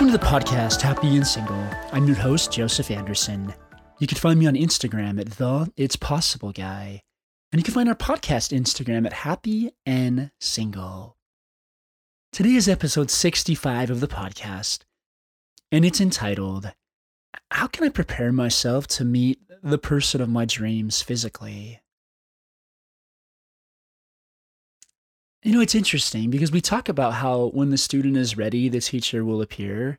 Welcome to the podcast, Happy and Single. I'm your host, Joseph Anderson. You can find me on Instagram at The It's Possible Guy. And you can find our podcast Instagram at Happy and Single. Today is episode 65 of the podcast, and it's entitled, How Can I Prepare Myself to Meet the Person of My Dreams Physically? You know, it's interesting because we talk about how when the student is ready, the teacher will appear.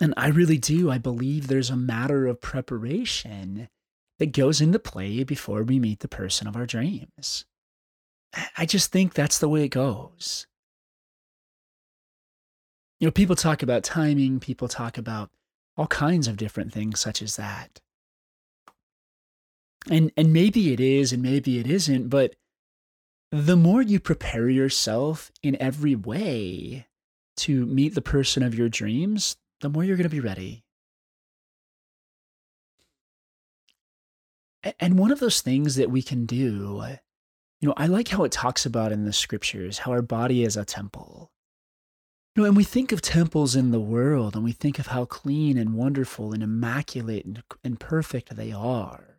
And I really do. I believe there's a matter of preparation that goes into play before we meet the person of our dreams. I just think that's the way it goes. You know, people talk about timing. People talk about all kinds of different things such as that. And maybe it is and maybe it isn't, but the more you prepare yourself in every way to meet the person of your dreams, the more you're going to be ready. And one of those things that we can do, you know, I like how it talks about in the scriptures, how our body is a temple. You know, and we think of temples in the world, and we think of how clean and wonderful and immaculate and perfect they are.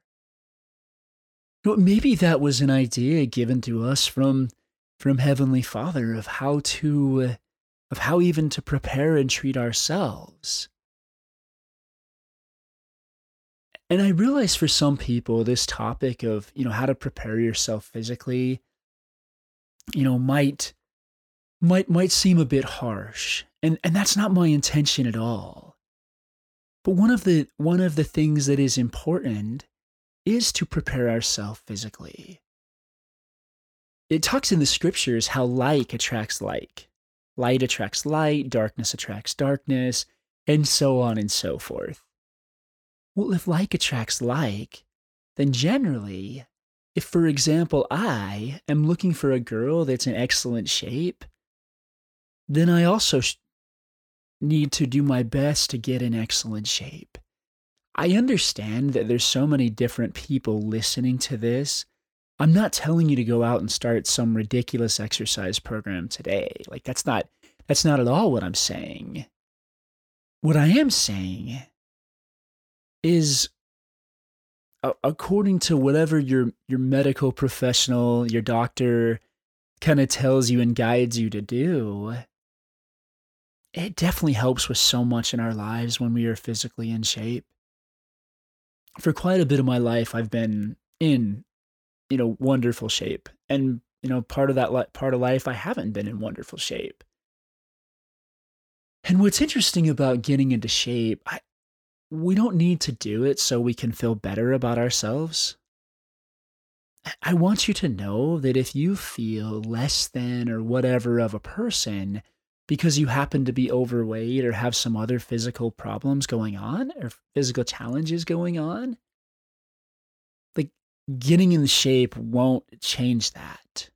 You know, maybe that was an idea given to us from Heavenly Father of how even to prepare and treat ourselves. And I realize for some people, this topic of, you know, how to prepare yourself physically, you know, might seem a bit harsh. And that's not my intention at all. But one of the things that is important is to prepare ourselves physically. It talks in the scriptures how like attracts like. Light attracts light, darkness attracts darkness, and so on and so forth. Well, if like attracts like, then generally, if, for example, I am looking for a girl that's in excellent shape, then I also need to do my best to get in excellent shape. I understand that there's so many different people listening to this. I'm not telling you to go out and start some ridiculous exercise program today. Like, that's not at all what I'm saying. What I am saying is, according to whatever your medical professional, your doctor kind of tells you and guides you to do, it definitely helps with so much in our lives when we are physically in shape. For quite a bit of my life, I've been in, you know, wonderful shape. And, you know, part of life, I haven't been in wonderful shape. And what's interesting about getting into shape, we don't need to do it so we can feel better about ourselves. I want you to know that if you feel less than or whatever of a person because you happen to be overweight or have some other physical problems going on or physical challenges going on, like getting in shape won't change that.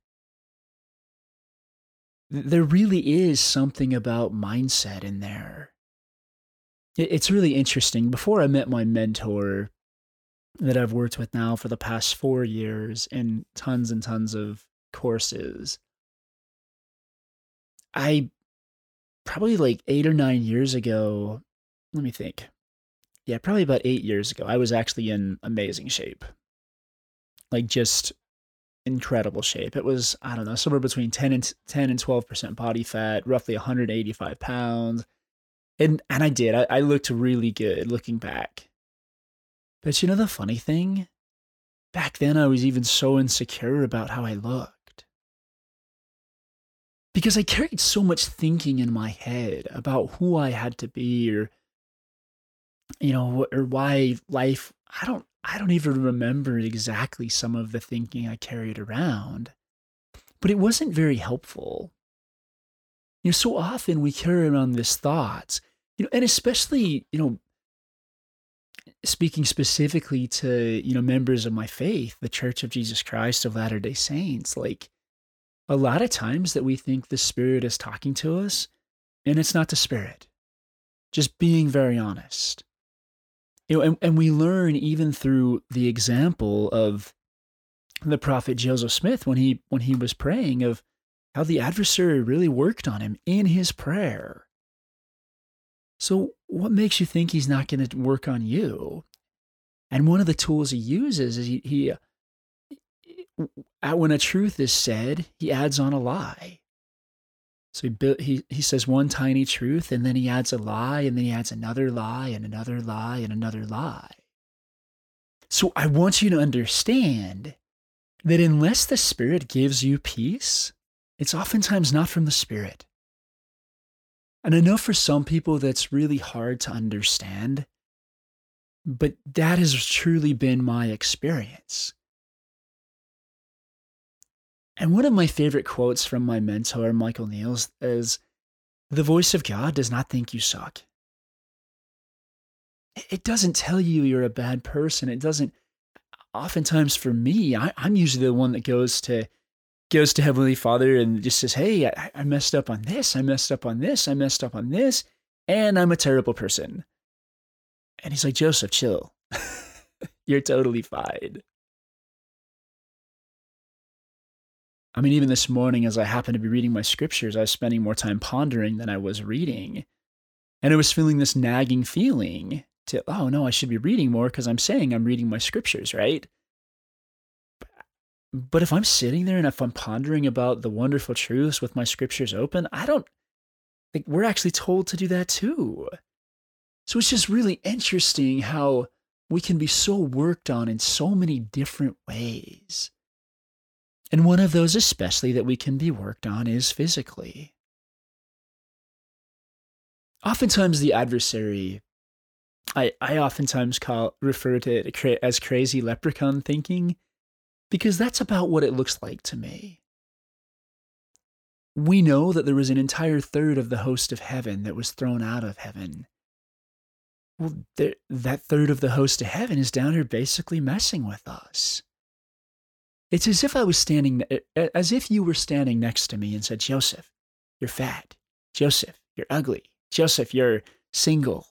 There really is something about mindset in there. It's really interesting. Before I met my mentor that I've worked with now for the past 4 years in tons and tons of courses, I probably like 8 or 9 years ago, let me think. Yeah, probably about 8 years ago, I was actually in amazing shape. Like just incredible shape. It was, I don't know, somewhere between 10 and 12% body fat, roughly 185 pounds. And I did. I looked really good looking back. But you know the funny thing? Back then I was even so insecure about how I looked. Because I carried so much thinking in my head about who I had to be or, you know, or why life, I don't even remember exactly some of the thinking I carried around. But it wasn't very helpful. You know, so often we carry around these thoughts, you know, and especially, you know, speaking specifically to, you know, members of my faith, the Church of Jesus Christ of Latter-day Saints, like a lot of times that we think the Spirit is talking to us and it's not the Spirit, just being very honest. You know, and we learn even through the example of the prophet Joseph Smith when he was praying of how the adversary really worked on him in his prayer. So what makes you think he's not going to work on you? And one of the tools he uses is when a truth is said, he adds on a lie. So he says one tiny truth, and then he adds a lie, and then he adds another lie, and another lie, and another lie. So I want you to understand that unless the Spirit gives you peace, it's oftentimes not from the Spirit. And I know for some people that's really hard to understand, but that has truly been my experience. And one of my favorite quotes from my mentor, Michael Niels, is, "The voice of God does not think you suck." It doesn't tell you you're a bad person. It doesn't. Oftentimes for me, I'm usually the one that goes to Heavenly Father and just says, "Hey, I messed up on this. I messed up on this. I messed up on this. And I'm a terrible person." And he's like, "Joseph, chill. You're totally fine." I mean, even this morning, as I happened to be reading my scriptures, I was spending more time pondering than I was reading. And I was feeling this nagging feeling to, oh no, I should be reading more because I'm saying I'm reading my scriptures, right? But if I'm sitting there and if I'm pondering about the wonderful truths with my scriptures open, we're actually told to do that too. So it's just really interesting how we can be so worked on in so many different ways. And one of those especially that we can be worked on is physically. Oftentimes the adversary, I oftentimes refer to it as crazy leprechaun thinking, because that's about what it looks like to me. We know that there was an entire third of the host of heaven that was thrown out of heaven. Well, that third of the host of heaven is down here basically messing with us. It's as if you were standing next to me and said, "Joseph, you're fat. Joseph, you're ugly. Joseph, you're single."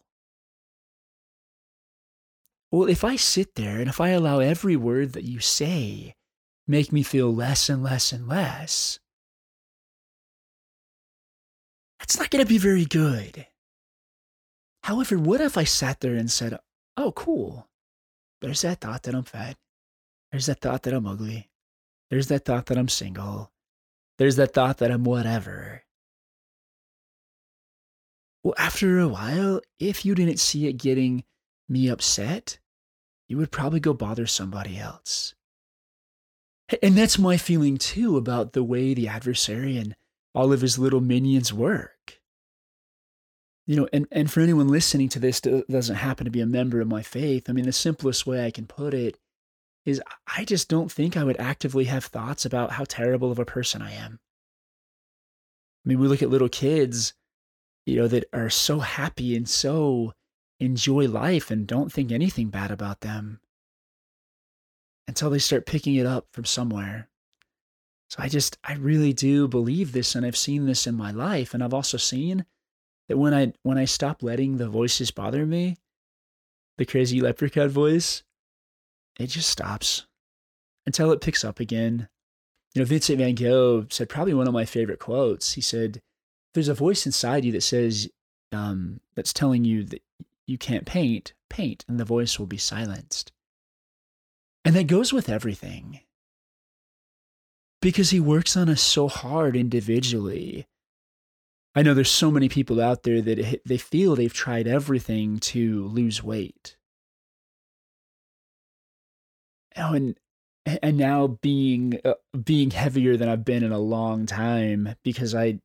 Well, if I sit there and if I allow every word that you say make me feel less and less and less, that's not going to be very good. However, what if I sat there and said, "Oh, cool. There's that thought that I'm fat. There's that thought that I'm ugly. There's that thought that I'm single. There's that thought that I'm whatever." Well, after a while, if you didn't see it getting me upset, you would probably go bother somebody else. And that's my feeling too about the way the adversary and all of his little minions work. You know, and for anyone listening to this that doesn't happen to be a member of my faith, I mean, the simplest way I can put it is I just don't think I would actively have thoughts about how terrible of a person I am. I mean, we look at little kids, you know, that are so happy and so enjoy life and don't think anything bad about them until they start picking it up from somewhere. So I really do believe this, and I've seen this in my life, and I've also seen that when I stop letting the voices bother me, the crazy leprechaun voice, it just stops until it picks up again. You know, Vincent van Gogh said probably one of my favorite quotes. He said, "There's a voice inside you that says, that's telling you that you can't paint, and the voice will be silenced." And that goes with everything. Because he works on us so hard individually. I know there's so many people out there that they feel they've tried everything to lose weight. Oh, and now being heavier than I've been in a long time, because I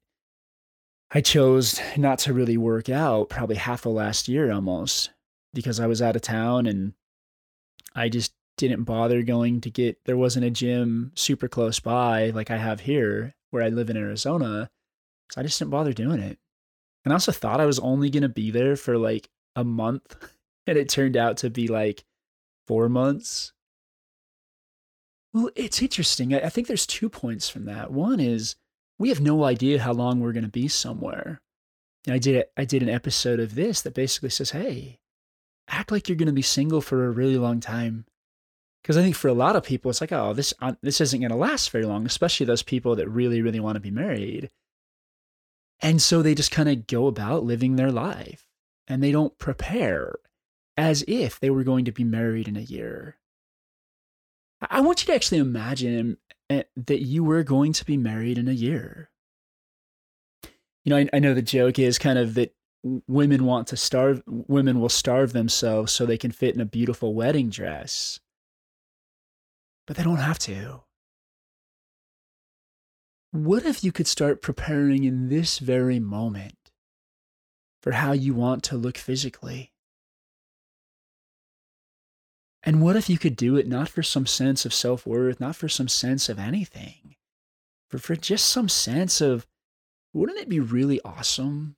chose not to really work out probably half of last year almost, because I was out of town and I just didn't bother there wasn't a gym super close by like I have here where I live in Arizona. So I just didn't bother doing it. And I also thought I was only going to be there for like a month, and it turned out to be like 4 months. Well, it's interesting. I think there's 2 points from that. One is we have no idea how long we're going to be somewhere. And I did an episode of this that basically says, hey, act like you're going to be single for a really long time. Because I think for a lot of people, it's like, oh, this isn't going to last very long, especially those people that really, really want to be married. And so they just kind of go about living their life. and they don't prepare as if they were going to be married in a year. I want you to actually imagine that you were going to be married in a year. You know, I know the joke is kind of that women will starve themselves so they can fit in a beautiful wedding dress, but they don't have to. What if you could start preparing in this very moment for how you want to look physically? And what if you could do it not for some sense of self-worth, not for some sense of anything, but for just some sense of, wouldn't it be really awesome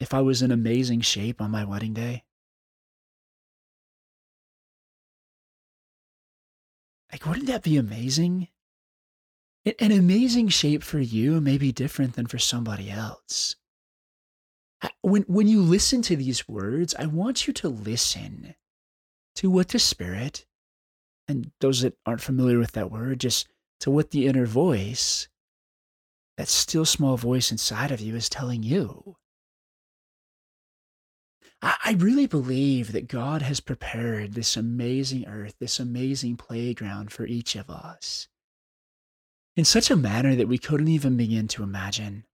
if I was in amazing shape on my wedding day? Like, wouldn't that be amazing? An amazing shape for you may be different than for somebody else. When you listen to these words, I want you to listen to what the Spirit, and those that aren't familiar with that word, just to what the inner voice, that still small voice inside of you, is telling you. I really believe that God has prepared this amazing earth, this amazing playground for each of us, in such a manner that we couldn't even begin to imagine.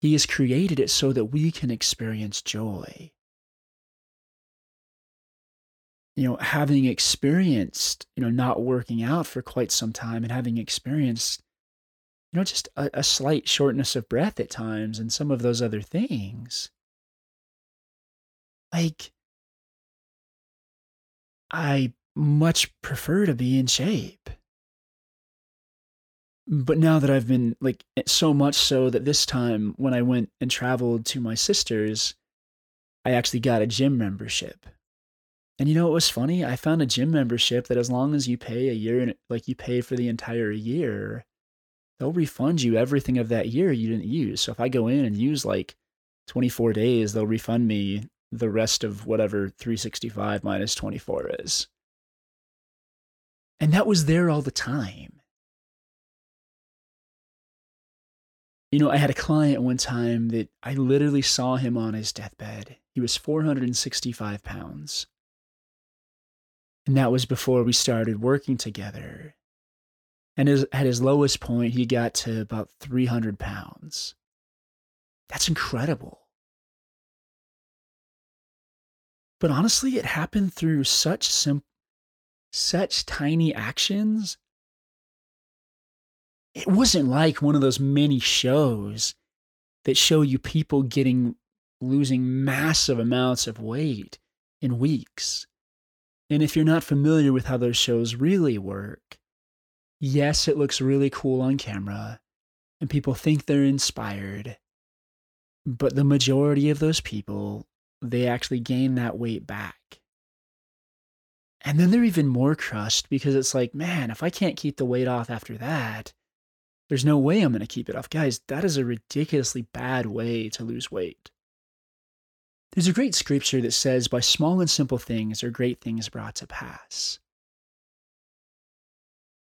He has created it so that we can experience joy. You know, having experienced, you know, not working out for quite some time, and having experienced, you know, just a slight shortness of breath at times and some of those other things. Like, I much prefer to be in shape. But now that I've been, like, so much so that this time when I went and traveled to my sister's, I actually got a gym membership. And you know, it was funny. I found a gym membership that as long as you pay a year, like you pay for the entire year, they'll refund you everything of that year you didn't use. So if I go in and use like 24 days, they'll refund me the rest of whatever 365 minus 24 is. And that was there all the time. You know, I had a client one time that I literally saw him on his deathbed. He was 465 pounds. And that was before we started working together. And at his lowest point, he got to about 300 pounds. That's incredible. But honestly, it happened through such tiny actions. It wasn't like one of those many shows that show you people losing massive amounts of weight in weeks. And if you're not familiar with how those shows really work, yes, it looks really cool on camera, and people think they're inspired, but the majority of those people, they actually gain that weight back. And then they're even more crushed because it's like, man, if I can't keep the weight off after that, there's no way I'm going to keep it off. Guys, that is a ridiculously bad way to lose weight. There's a great scripture that says, by small and simple things are great things brought to pass.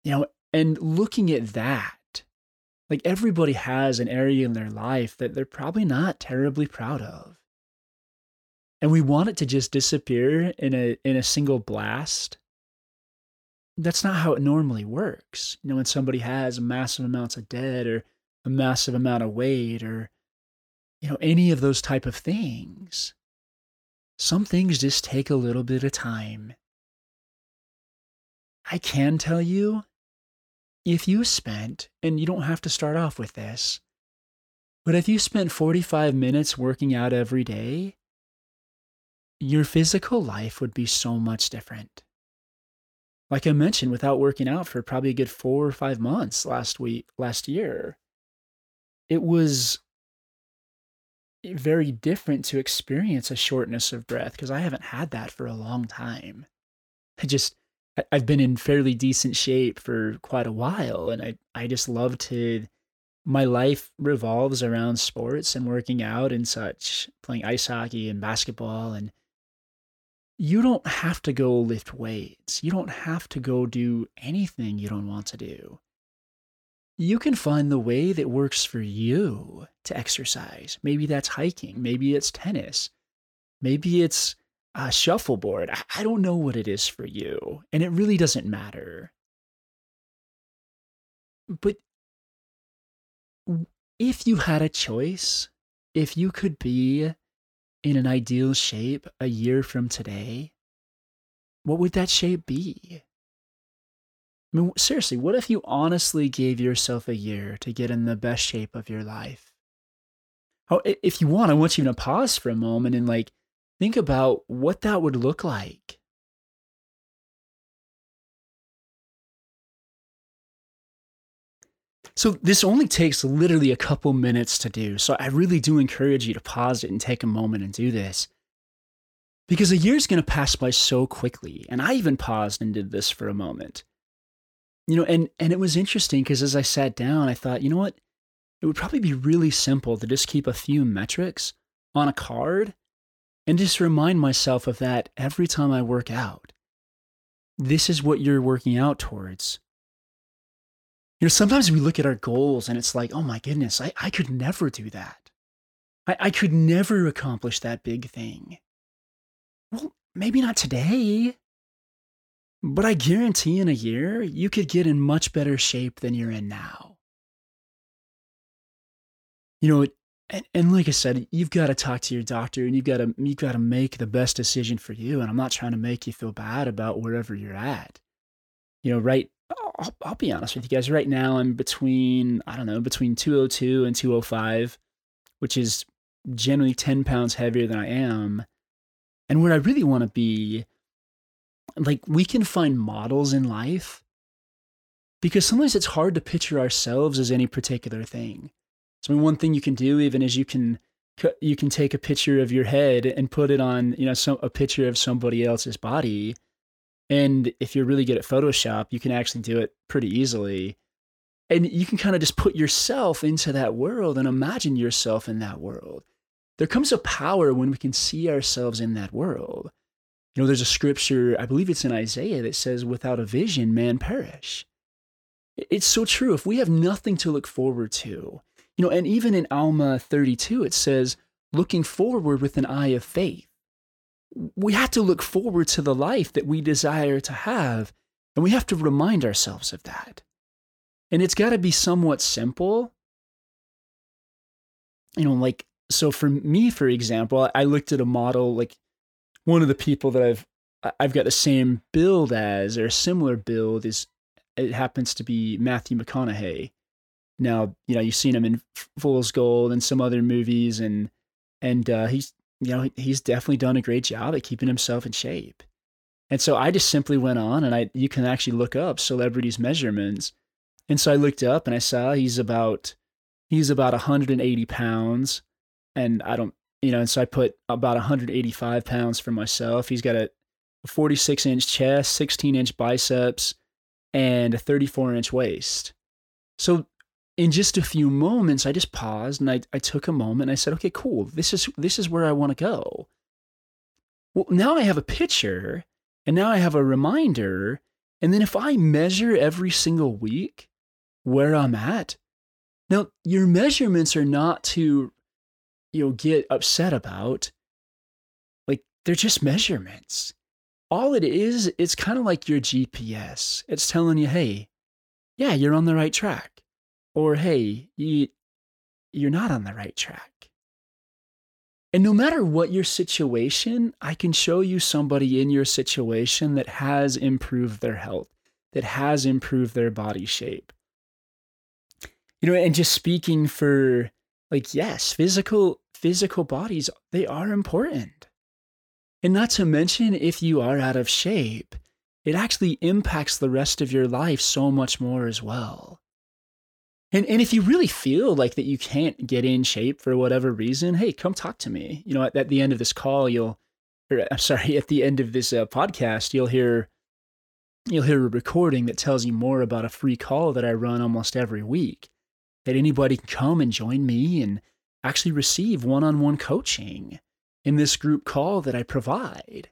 You know, and looking at that, like, everybody has an area in their life that they're probably not terribly proud of. And we want it to just disappear in a single blast. That's not how it normally works. You know, when somebody has massive amounts of debt or a massive amount of weight or, you know, any of those type of things, some things just take a little bit of time. I can tell you, if you spent, and you don't have to start off with this, but if you spent 45 minutes working out every day, your physical life would be so much different. Like I mentioned, without working out for probably a good 4 or 5 months last year, it was very different to experience a shortness of breath, because I haven't had that for a long time. I've been in fairly decent shape for quite a while, and I just love to, my life revolves around sports and working out and such, playing ice hockey and basketball. And you don't have to go lift weights. You don't have to go do anything you don't want to do. you can find the way that works for you to exercise. Maybe that's hiking. Maybe it's tennis. Maybe it's a shuffleboard. I don't know what it is for you. And it really doesn't matter. But if you had a choice, if you could be in an ideal shape a year from today, what would that shape be? I mean, seriously, what if you honestly gave yourself a year to get in the best shape of your life? Oh, if you want, I want you to pause for a moment and think about what that would look like. So this only takes literally a couple minutes to do. So I really do encourage you to pause it and take a moment and do this. Because a year's going to pass by so quickly. And I even paused and did this for a moment. You know, and it was interesting because as I sat down, I thought, you know what? It would probably be really simple to just keep a few metrics on a card and just remind myself of that every time I work out. This is what you're working out towards. You know, sometimes we look at our goals and it's like, oh my goodness, I could never do that. I could never accomplish that big thing. Well, maybe not today. But I guarantee in a year, you could get in much better shape than you're in now. You know, and like I said, you've got to talk to your doctor and you've got to make the best decision for you. And I'm not trying to make you feel bad about wherever you're at. You know, I'll be honest with you guys. Right now, I'm between 202 and 205, which is generally 10 pounds heavier than I am. And where I really want to be, we can find models in life because sometimes it's hard to picture ourselves as any particular thing. So one thing you can do even is you can take a picture of your head and put it on, a picture of somebody else's body. And if you're really good at Photoshop, you can actually do it pretty easily. And you can kind of just put yourself into that world and imagine yourself in that world. There comes a power when we can see ourselves in that world. You know, there's a scripture, I believe it's in Isaiah, that says, without a vision, man perish. It's so true. If we have nothing to look forward to, and even in Alma 32, it says, looking forward with an eye of faith. We have to look forward to the life that we desire to have, and we have to remind ourselves of that. And it's got to be somewhat simple. So for me, for example, I looked at a model, one of the people that I've got the same build as, or a similar build, it happens to be Matthew McConaughey. Now, you've seen him in Fool's Gold and some other movies, and he's definitely done a great job at keeping himself in shape. And so I just simply went on, and you can actually look up celebrities' measurements. And so I looked up and I saw he's about 180 pounds, and and so I put about 185 pounds for myself. He's got a 46-inch chest, 16-inch biceps, and a 34-inch waist. So in just a few moments, I just paused and I took a moment and I said, okay, cool. This is where I want to go. Well, now I have a picture and now I have a reminder. And then if I measure every single week where I'm at, now your measurements are not to get upset about. They're just measurements. All it is, it's kind of like your GPS. It's telling you, hey, yeah, you're on the right track. Or, hey, you're not on the right track. And no matter what your situation, I can show you somebody in your situation that has improved their health, that has improved their body shape. And just speaking for... yes, physical bodies, they are important. And not to mention, if you are out of shape, it actually impacts the rest of your life so much more as well. And if you really feel that you can't get in shape for whatever reason, hey, come talk to me. At the end of this call, at the end of this podcast, you'll hear a recording that tells you more about a free call that I run almost every week. That anybody can come and join me and actually receive one-on-one coaching in this group call that I provide.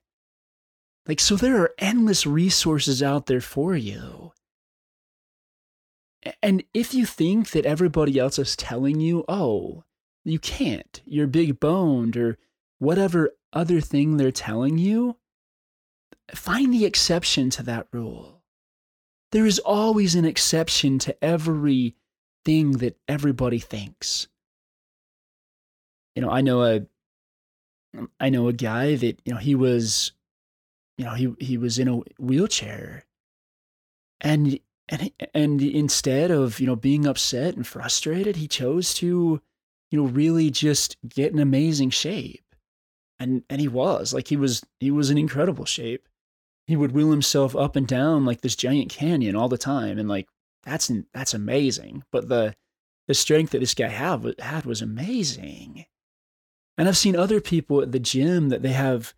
So there are endless resources out there for you. And if you think that everybody else is telling you, oh, you can't, you're big boned, or whatever other thing they're telling you, find the exception to that rule. There is always an exception to every thing that everybody thinks. You know, I know a guy that, you know, he was in a wheelchair, and instead of, you know, being upset and frustrated, he chose to, you know, really just get in amazing shape. And he was in incredible shape. He would wheel himself up and down like this giant canyon all the time, and like that's amazing. But the strength that this guy had was amazing. And I've seen other people at the gym that they have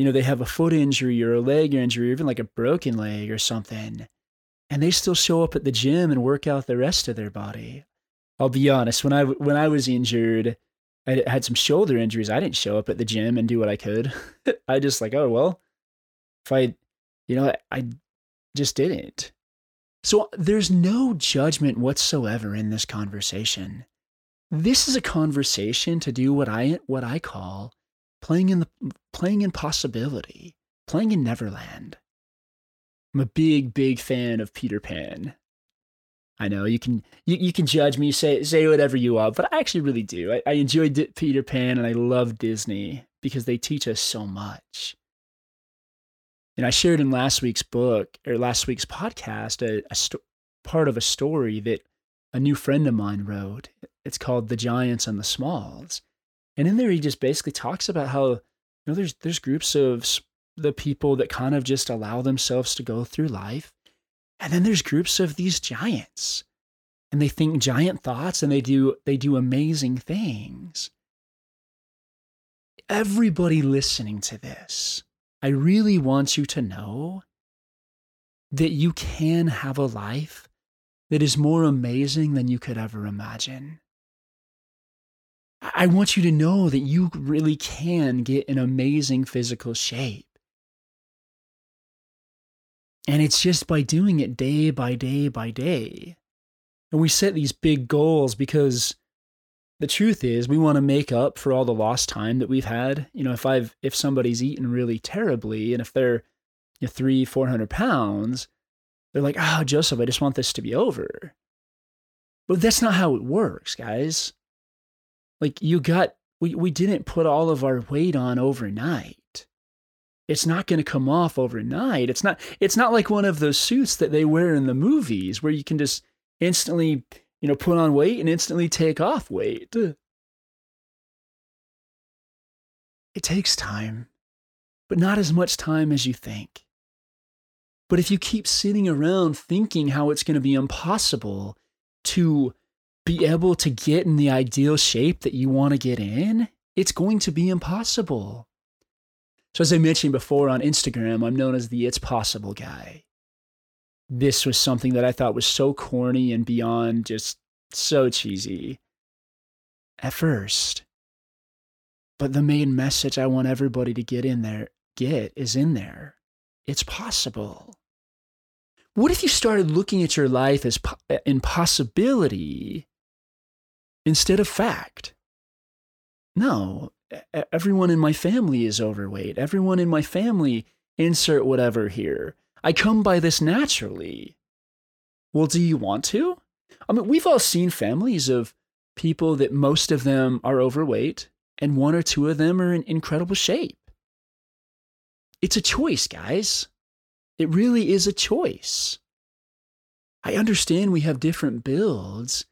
a foot injury or a leg injury, or even like a broken leg or something, and they still show up at the gym and work out the rest of their body. I'll be honest, when I was injured, I had some shoulder injuries. I didn't show up at the gym and do what I could. I just like, oh, well, if I just didn't. So there's no judgment whatsoever in this conversation. This is a conversation to do what I call playing in possibility, playing in Neverland. I'm a big, big fan of Peter Pan. I know you can judge me, say whatever you want, but I actually really do. I enjoyed Peter Pan, and I love Disney because they teach us so much. And I shared in last week's podcast, part of a story that a new friend of mine wrote. It's called The Giants and the Smalls, and in there he just basically talks about how, you know, there's groups of the people that kind of just allow themselves to go through life. And then there's groups of these giants, and they think giant thoughts, and they do amazing things. Everybody listening to this, I really want you to know that you can have a life that is more amazing than you could ever imagine. I want you to know that you really can get an amazing physical shape. And it's just by doing it day by day by day. And we set these big goals because the truth is we want to make up for all the lost time that we've had. You know, if somebody's eaten really terribly, and if they're 300-400 pounds, they're like, oh, Joseph, I just want this to be over. But that's not how it works, guys. Like we didn't put all of our weight on overnight. It's not going to come off overnight. It's not like one of those suits that they wear in the movies where you can just instantly, you know, put on weight and instantly take off weight. It takes time, but not as much time as you think. But if you keep sitting around thinking how it's going to be impossible to be able to get in the ideal shape that you want to get in, it's going to be impossible. So as I mentioned before, on Instagram, I'm known as the It's Possible Guy. This was something that I thought was so corny and beyond just so cheesy at first. But the main message I want everybody to get is in there. It's possible. What if you started looking at your life as in possibility instead of fact? No. Everyone in my family is overweight. Everyone in my family, insert whatever here. I come by this naturally. Well, do you want to? I mean, we've all seen families of people that most of them are overweight and one or two of them are in incredible shape. It's a choice, guys. It really is a choice. I understand we have different builds,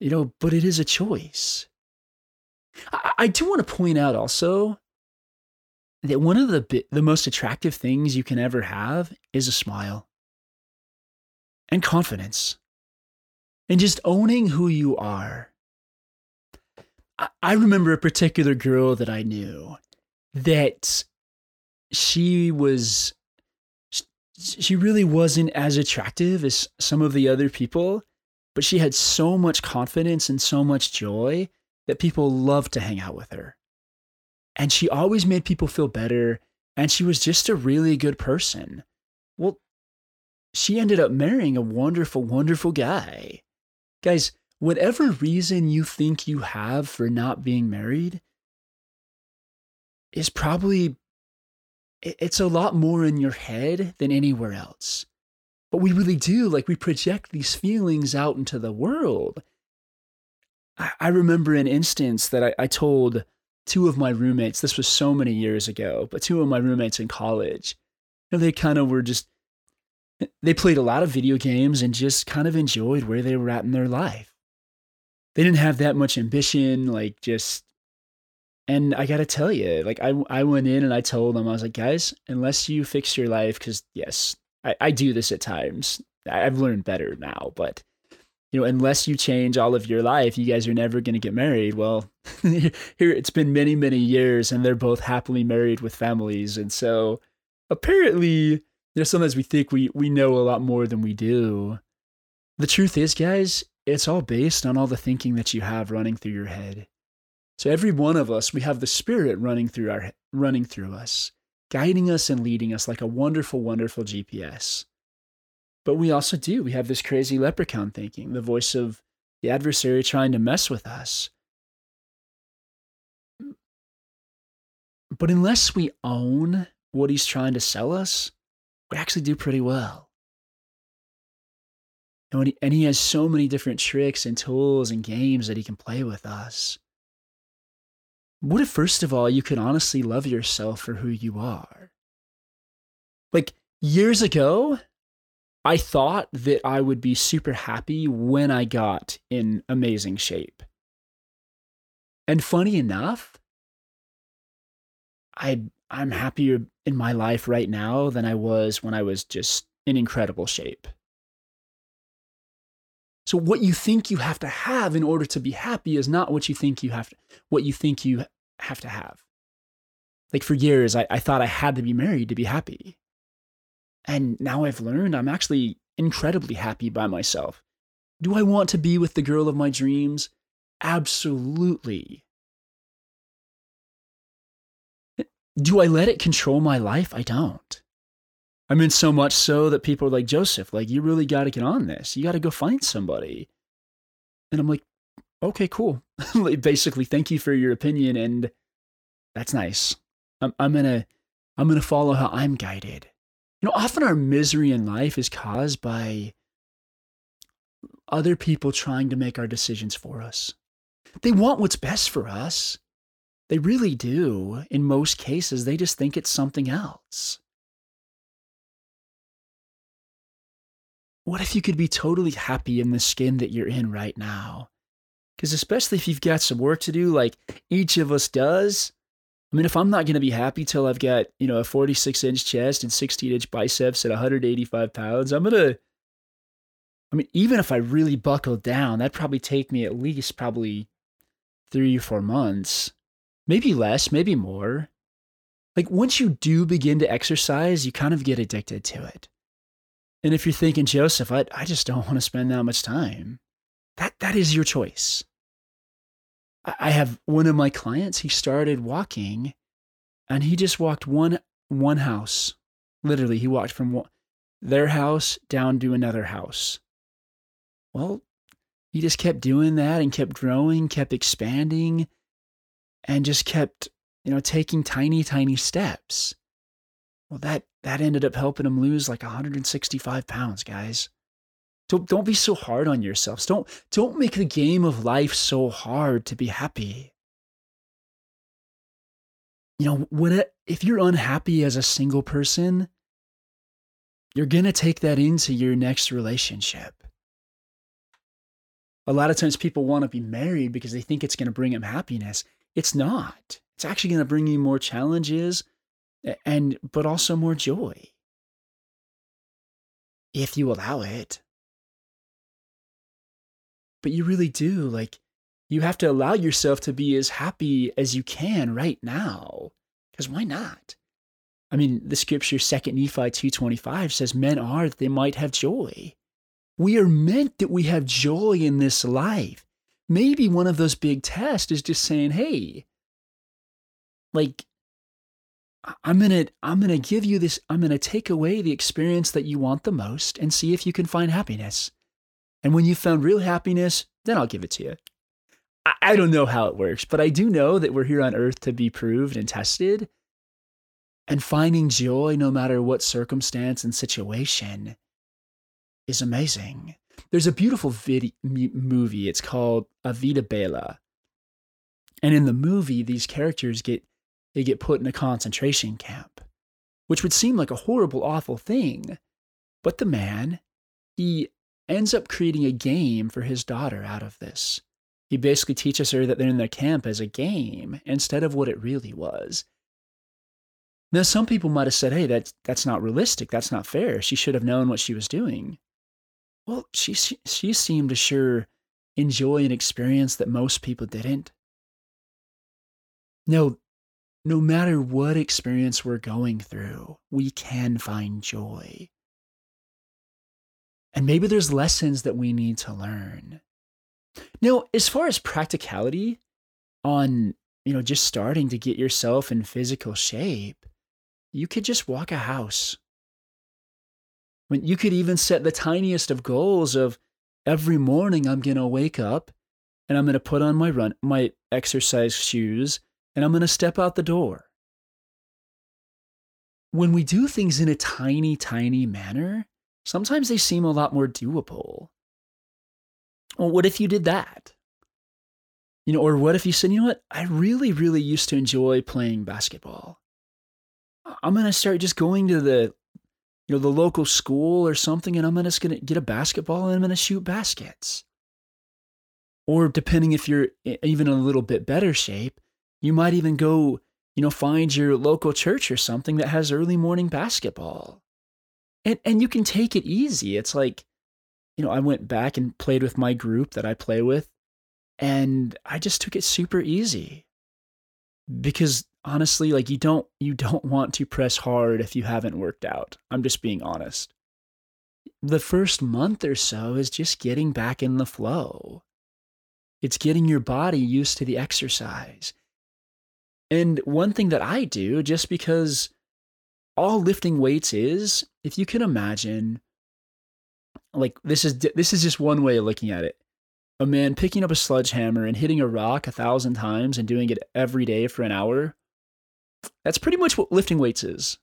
you know, but it is a choice. I do want to point out also that one of the most attractive things you can ever have is a smile and confidence and just owning who you are. I remember a particular girl that I knew that she really wasn't as attractive as some of the other people, but she had so much confidence and so much joy that people loved to hang out with her. And she always made people feel better, and she was just a really good person. Well, she ended up marrying a wonderful, wonderful guy. Guys, whatever reason you think you have for not being married is probably, it's a lot more in your head than anywhere else. But we really do, like, we project these feelings out into the world. I remember an instance that I told two of my roommates, this was so many years ago, but two of my roommates in college, you know, they kind of were just, they played a lot of video games and just kind of enjoyed where they were at in their life. They didn't have that much ambition, like just, and I got to tell you, like I went in and I told them, I was like, guys, unless you fix your life, because yes, I do this at times. I've learned better now, but you know, unless you change all of your life, you guys are never going to get married. Well, here it's been many, many years and they're both happily married with families. And so apparently there's sometimes we think we know a lot more than we do. The truth is, guys, it's all based on all the thinking that you have running through your head. So every one of us, we have the Spirit running through us, guiding us and leading us like a wonderful, wonderful GPS. But we also do. We have this crazy leprechaun thinking, the voice of the adversary trying to mess with us. But unless we own what he's trying to sell us, we actually do pretty well. And he has so many different tricks and tools and games that he can play with us. What if, first of all, you could honestly love yourself for who you are? Like, years ago, I thought that I would be super happy when I got in amazing shape. And funny enough, I'm happier in my life right now than I was when I was just in incredible shape. So what you think you have to have in order to be happy is not what you think you have to, have. Like for years, I thought I had to be married to be happy. And now I've learned I'm actually incredibly happy by myself. Do I want to be with the girl of my dreams? Absolutely. Do I let it control my life? I don't. I mean, so much so that people are like, Joseph, like, you really got to get on this. You got to go find somebody. And I'm like, okay, cool. Basically, thank you for your opinion. And that's nice. I'm going to follow how I'm guided. You know, often our misery in life is caused by other people trying to make our decisions for us. They want what's best for us. They really do. In most cases, they just think it's something else. What if you could be totally happy in the skin that you're in right now? Because especially if you've got some work to do, like each of us does. I mean, if I'm not going to be happy till I've got, you know, a 46-inch chest and 16-inch biceps and 185 pounds, even if I really buckled down, that'd probably take me at least probably 3 or 4 months. Maybe less, maybe more. Like once you do begin to exercise, you kind of get addicted to it. And if you're thinking, Joseph, I just don't want to spend that much time. That is your choice. I have one of my clients, he started walking and he just walked one house. Literally, he walked from their house down to another house. Well, he just kept doing that and kept growing, kept expanding. And just kept, you know, taking tiny, tiny steps. Well, that ended up helping him lose like 165 pounds, guys. Don't be so hard on yourselves. Don't make the game of life so hard to be happy. You know, if you're unhappy as a single person, you're going to take that into your next relationship. A lot of times people want to be married because they think it's going to bring them happiness. It's not. It's actually going to bring you more challenges but also more joy. If you allow it. But you really do. Like, you have to allow yourself to be as happy as you can right now. Because why not? I mean, the scripture 2 Nephi 2:25 says, men are that they might have joy. We are meant that we have joy in this life. Maybe one of those big tests is just saying, hey, like, I'm going to give you this. I'm going to take away the experience that you want the most and see if you can find happiness. And when you found real happiness, then I'll give it to you. I don't know how it works, but I do know that we're here on earth to be proved and tested, and finding joy no matter what circumstance and situation is amazing. There's a beautiful movie. It's called A Vida Bela. And in the movie, these characters get put in a concentration camp, which would seem like a horrible, awful thing. But the man, he ends up creating a game for his daughter out of this. He basically teaches her that they're in their camp as a game instead of what it really was. Now, some people might have said, hey, that's not realistic. That's not fair. She should have known what she was doing. Well, she seemed to sure enjoy an experience that most people didn't. No matter what experience we're going through, we can find joy. And maybe there's lessons that we need to learn. Now, as far as practicality on, just starting to get yourself in physical shape, you could just walk a house. I mean, you could even set the tiniest of goals of every morning I'm going to wake up and I'm going to put on my exercise shoes and I'm going to step out the door. When we do things in a tiny, tiny manner, sometimes they seem a lot more doable. Well, what if you did that? Or what if you said, I really, really used to enjoy playing basketball. I'm going to start just going to the local school or something, and I'm just going to get a basketball and I'm going to shoot baskets. Or depending if you're even in a little bit better shape, you might even go, find your local church or something that has early morning basketball. And you can take it easy. It's like, I went back and played with my group that I play with, and I just took it super easy. Because honestly, like you don't want to press hard if you haven't worked out. I'm just being honest. The first month or so is just getting back in the flow. It's getting your body used to the exercise. And one thing that I do, just because all lifting weights is, if you can imagine, like this is just one way of looking at it. A man picking up a sledgehammer and hitting a rock 1,000 times and doing it every day for an hour. That's pretty much what lifting weights is.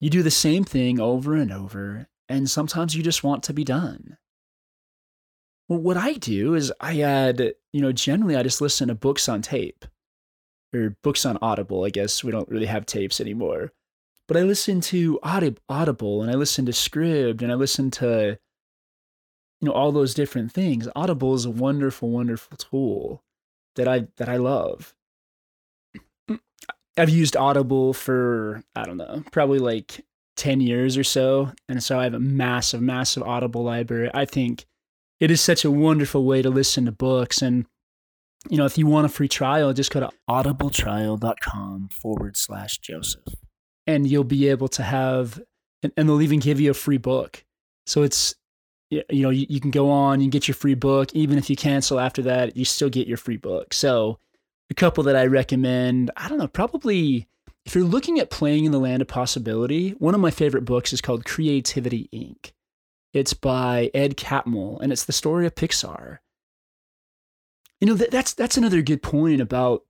You do the same thing over and over, and sometimes you just want to be done. Well, what I do is I add, generally I just listen to books on tape. Or books on Audible, I guess. We don't really have tapes anymore. But I listen to Audible, and I listen to Scribd, and I listen to, all those different things. Audible is a wonderful, wonderful tool that I love. I've used Audible for, I don't know, probably like 10 years or so. And so I have a massive, massive Audible library. I think it is such a wonderful way to listen to books. And if you want a free trial, just go to audibletrial.com/Joseph. And you'll be able to have, and they'll even give you a free book. So it's, you can go on, you get your free book. Even if you cancel after that, you still get your free book. So a couple that I recommend, I don't know, probably if you're looking at playing in the land of possibility, one of my favorite books is called Creativity Inc. It's by Ed Catmull, and it's the story of Pixar. That's another good point about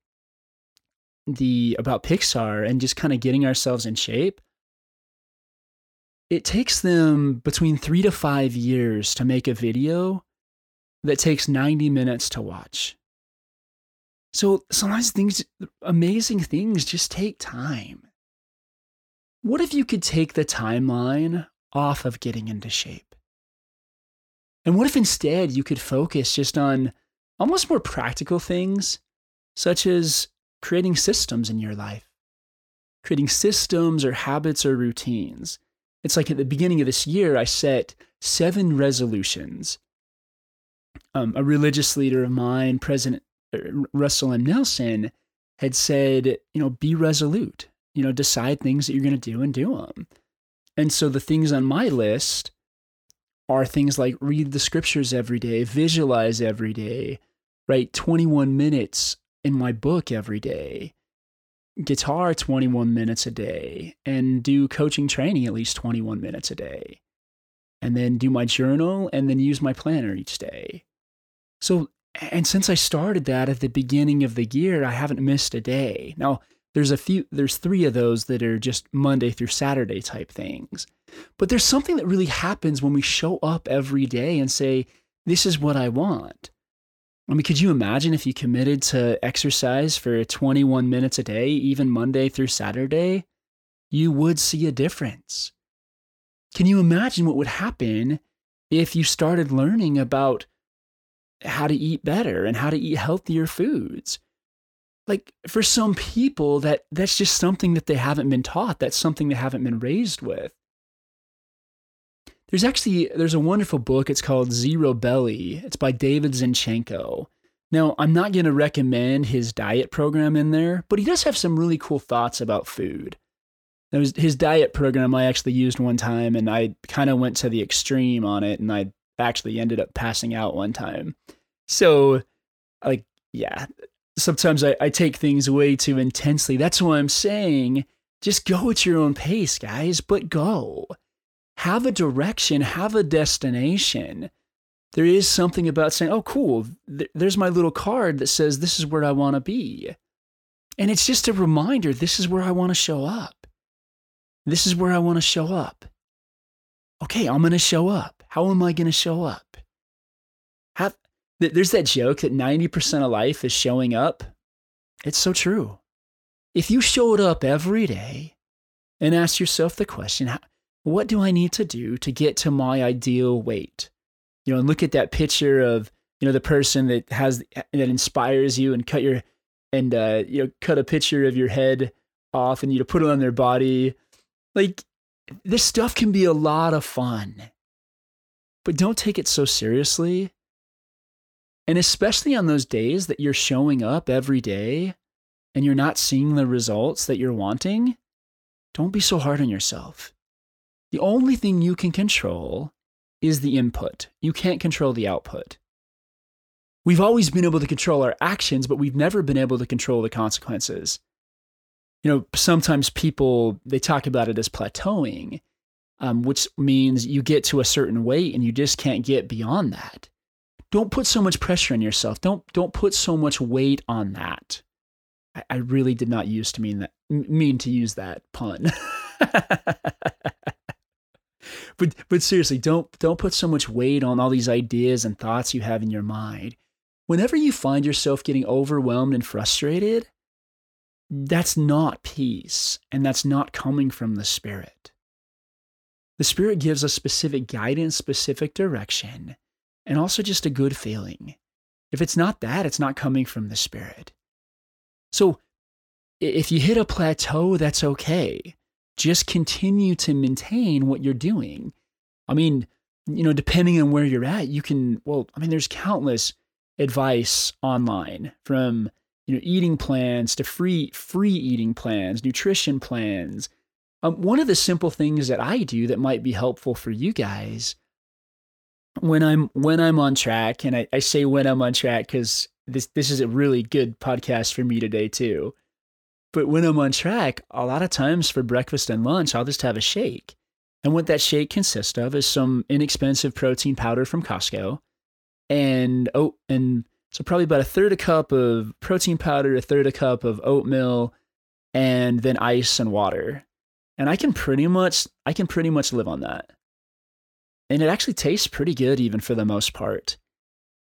Pixar and just kind of getting ourselves in shape. It takes them between 3 to 5 years to make a video that takes 90 minutes to watch. So sometimes amazing things just take time. What if you could take the timeline off of getting into shape? And what if instead you could focus just on almost more practical things, such as creating systems in your life, creating systems or habits or routines. It's like at the beginning of this year, I set 7 resolutions. A religious leader of mine, President Russell M. Nelson, had said, be resolute, decide things that you're going to do and do them. And so the things on my list are things like read the scriptures every day, visualize every day, write 21 minutes in my book every day, guitar 21 minutes a day and do coaching training at least 21 minutes a day, and then do my journal and then use my planner each day. So, and since I started that at the beginning of the year, I haven't missed a day. Now, there's 3 of those that are just Monday through Saturday type things. But there's something that really happens when we show up every day and say, this is what I want. I mean, could you imagine if you committed to exercise for 21 minutes a day, even Monday through Saturday? You would see a difference. Can you imagine what would happen if you started learning about how to eat better and how to eat healthier foods? Like, for some people, that's just something that they haven't been taught. That's something they haven't been raised with. There's a wonderful book. It's called Zero Belly. It's by David Zinchenko. Now, I'm not going to recommend his diet program in there, but he does have some really cool thoughts about food. His diet program I actually used one time, and I kind of went to the extreme on it, and I actually ended up passing out one time. So, like, yeah, sometimes I take things way too intensely. That's why I'm saying, just go at your own pace, guys, but go. Have a direction, have a destination. There is something about saying, oh, cool, there's my little card that says this is where I want to be. And it's just a reminder, this is where I want to show up. This is where I want to show up. Okay, I'm going to show up. How am I going to show up? There's that joke that 90% of life is showing up. It's so true. If you showed up every day and asked yourself the question, what do I need to do to get to my ideal weight? You know, and look at that picture of, you know, the person that inspires you, and cut a picture of your head off and put it on their body. Like, this stuff can be a lot of fun, but don't take it so seriously. And especially on those days that you're showing up every day and you're not seeing the results that you're wanting, don't be so hard on yourself. The only thing you can control is the input. You can't control the output. We've always been able to control our actions, but we've never been able to control the consequences. You know, sometimes people, they talk about it as plateauing, which means you get to a certain weight and you just can't get beyond that. Don't put so much pressure on yourself. Don't put so much weight on that. I really did not used to mean to use that pun. But seriously, don't put so much weight on all these ideas and thoughts you have in your mind. Whenever you find yourself getting overwhelmed and frustrated, that's not peace, and that's not coming from the Spirit. The Spirit gives us specific guidance, specific direction, and also just a good feeling. If it's not that, it's not coming from the Spirit. So if you hit a plateau, that's okay. Just continue to maintain what you're doing. I mean, you know, depending on where you're at, there's countless advice online, from, you know, eating plans to free eating plans, nutrition plans. One of the simple things that I do that might be helpful for you guys when I'm on track, and I say when I'm on track because this is a really good podcast for me today too. But when I'm on track, a lot of times for breakfast and lunch, I'll just have a shake. And what that shake consists of is some inexpensive protein powder from Costco. And so probably about 1/3 a cup of protein powder, 1/3 a cup of oatmeal, and then ice and water. And I can pretty much live on that. And it actually tastes pretty good, even for the most part.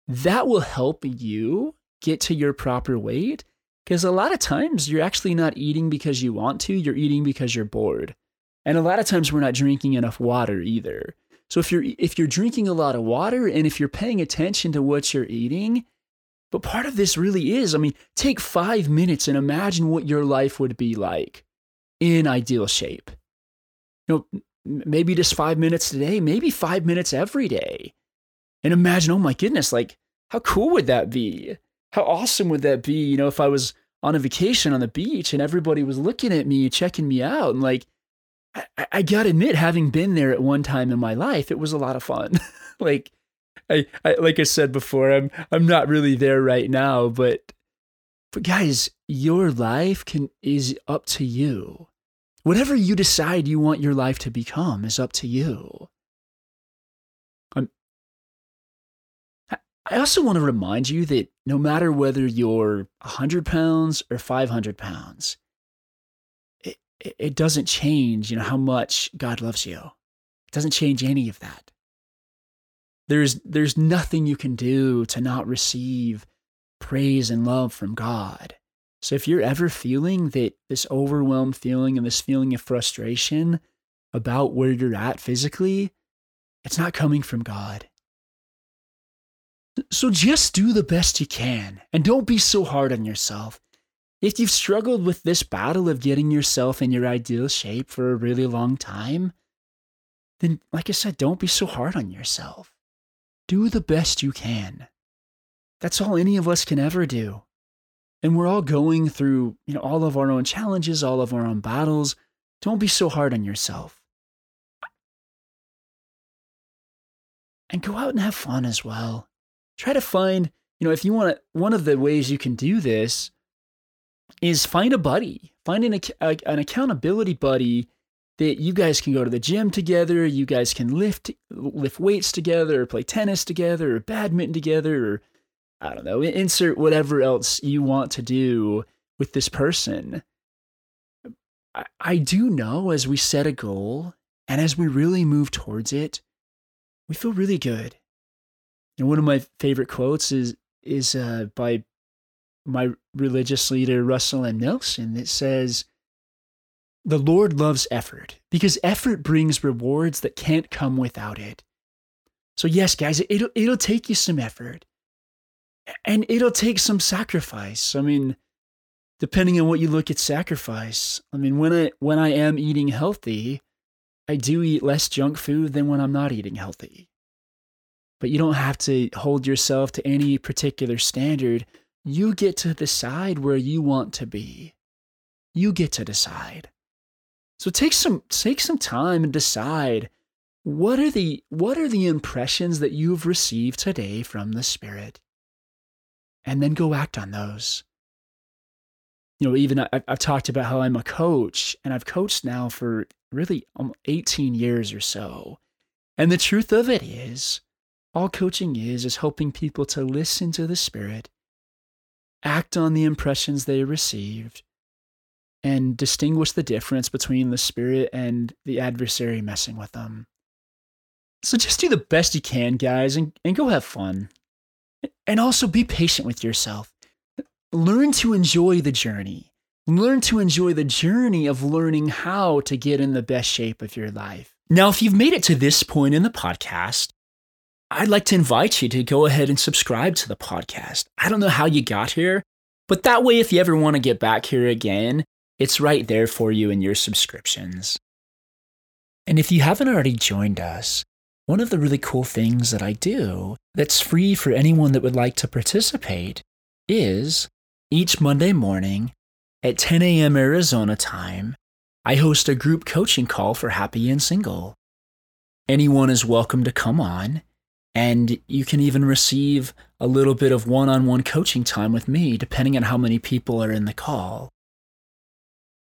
That will help you get to your proper weight, because a lot of times you're actually not eating because you want to, you're eating because you're bored. And a lot of times we're not drinking enough water either. So if you're drinking a lot of water, and if you're paying attention to what you're eating, but part of this really is, take 5 minutes and imagine what your life would be like in ideal shape. You know, maybe just 5 minutes today, maybe 5 minutes every day. And imagine, oh my goodness, like, how cool would that be? How awesome would that be, you know, if I was on a vacation on the beach and everybody was looking at me, checking me out? And like, I gotta admit, having been there at one time in my life, it was a lot of fun. Like, I said before, I'm not really there right now, but But guys, your life is up to you. Whatever you decide you want your life to become is up to you. I also want to remind you that no matter whether you're 100 pounds or 500 pounds, it doesn't change, how much God loves you. It doesn't change any of that. There's nothing you can do to not receive praise and love from God. So if you're ever feeling that this overwhelmed feeling and this feeling of frustration about where you're at physically, it's not coming from God. So just do the best you can and don't be so hard on yourself. If you've struggled with this battle of getting yourself in your ideal shape for a really long time, then like I said, don't be so hard on yourself. Do the best you can. That's all any of us can ever do. And we're all going through, all of our own challenges, all of our own battles. Don't be so hard on yourself. And go out and have fun as well. Try to find, if you want to, one of the ways you can do this is find a buddy, find an accountability buddy that you guys can go to the gym together. You guys can lift weights together, or play tennis together, or badminton together, or I don't know, insert whatever else you want to do with this person. I do know as we set a goal and as we really move towards it, we feel really good. And one of my favorite quotes is by my religious leader, Russell M. Nelson, that says, "The Lord loves effort because effort brings rewards that can't come without it." So yes, guys, it'll take you some effort and it'll take some sacrifice. I mean, depending on what you look at sacrifice, I mean, when I am eating healthy, I do eat less junk food than when I'm not eating healthy. But you don't have to hold yourself to any particular standard. You get to decide where you want to be. You get to decide. So take some time and decide what are the impressions that you've received today from the Spirit, and then go act on those. Even I've talked about how I'm a coach, and I've coached now for really 18 years or so. And the truth of it is, all coaching is helping people to listen to the Spirit, act on the impressions they received, and distinguish the difference between the Spirit and the adversary messing with them. So just do the best you can, guys, and go have fun. And also be patient with yourself. Learn to enjoy the journey. Learn to enjoy the journey of learning how to get in the best shape of your life. Now, if you've made it to this point in the podcast, I'd like to invite you to go ahead and subscribe to the podcast. I don't know how you got here, but that way, if you ever want to get back here again, it's right there for you in your subscriptions. And if you haven't already joined us, one of the really cool things that I do that's free for anyone that would like to participate is each Monday morning at 10 a.m. Arizona time, I host a group coaching call for Happy and Single. Anyone is welcome to come on. And you can even receive a little bit of one-on-one coaching time with me, depending on how many people are in the call.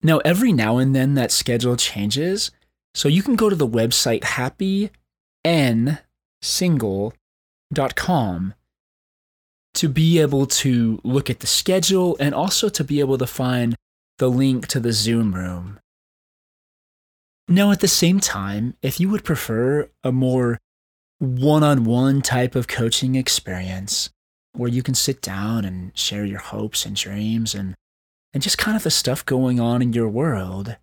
Now, every now and then that schedule changes, so you can go to the website happyansingle.com to be able to look at the schedule and also to be able to find the link to the Zoom room. Now, at the same time, if you would prefer a more one-on-one type of coaching experience where you can sit down and share your hopes and dreams and just kind of the stuff going on in your world,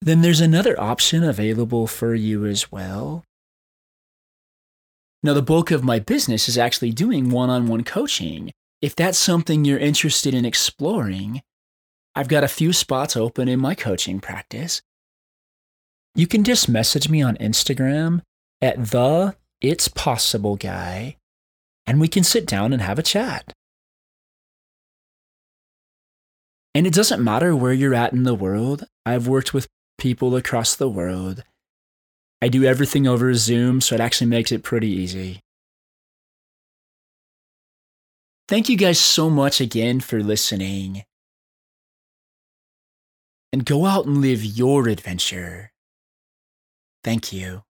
then there's another option available for you as well. Now, the bulk of my business is actually doing one-on-one coaching. If that's something you're interested in exploring, I've got a few spots open in my coaching practice. You can just message me on Instagram at The It's Possible Guy, and we can sit down and have a chat. And it doesn't matter where you're at in the world. I've worked with people across the world. I do everything over Zoom, so it actually makes it pretty easy. Thank you guys so much again for listening. And go out and live your adventure. Thank you.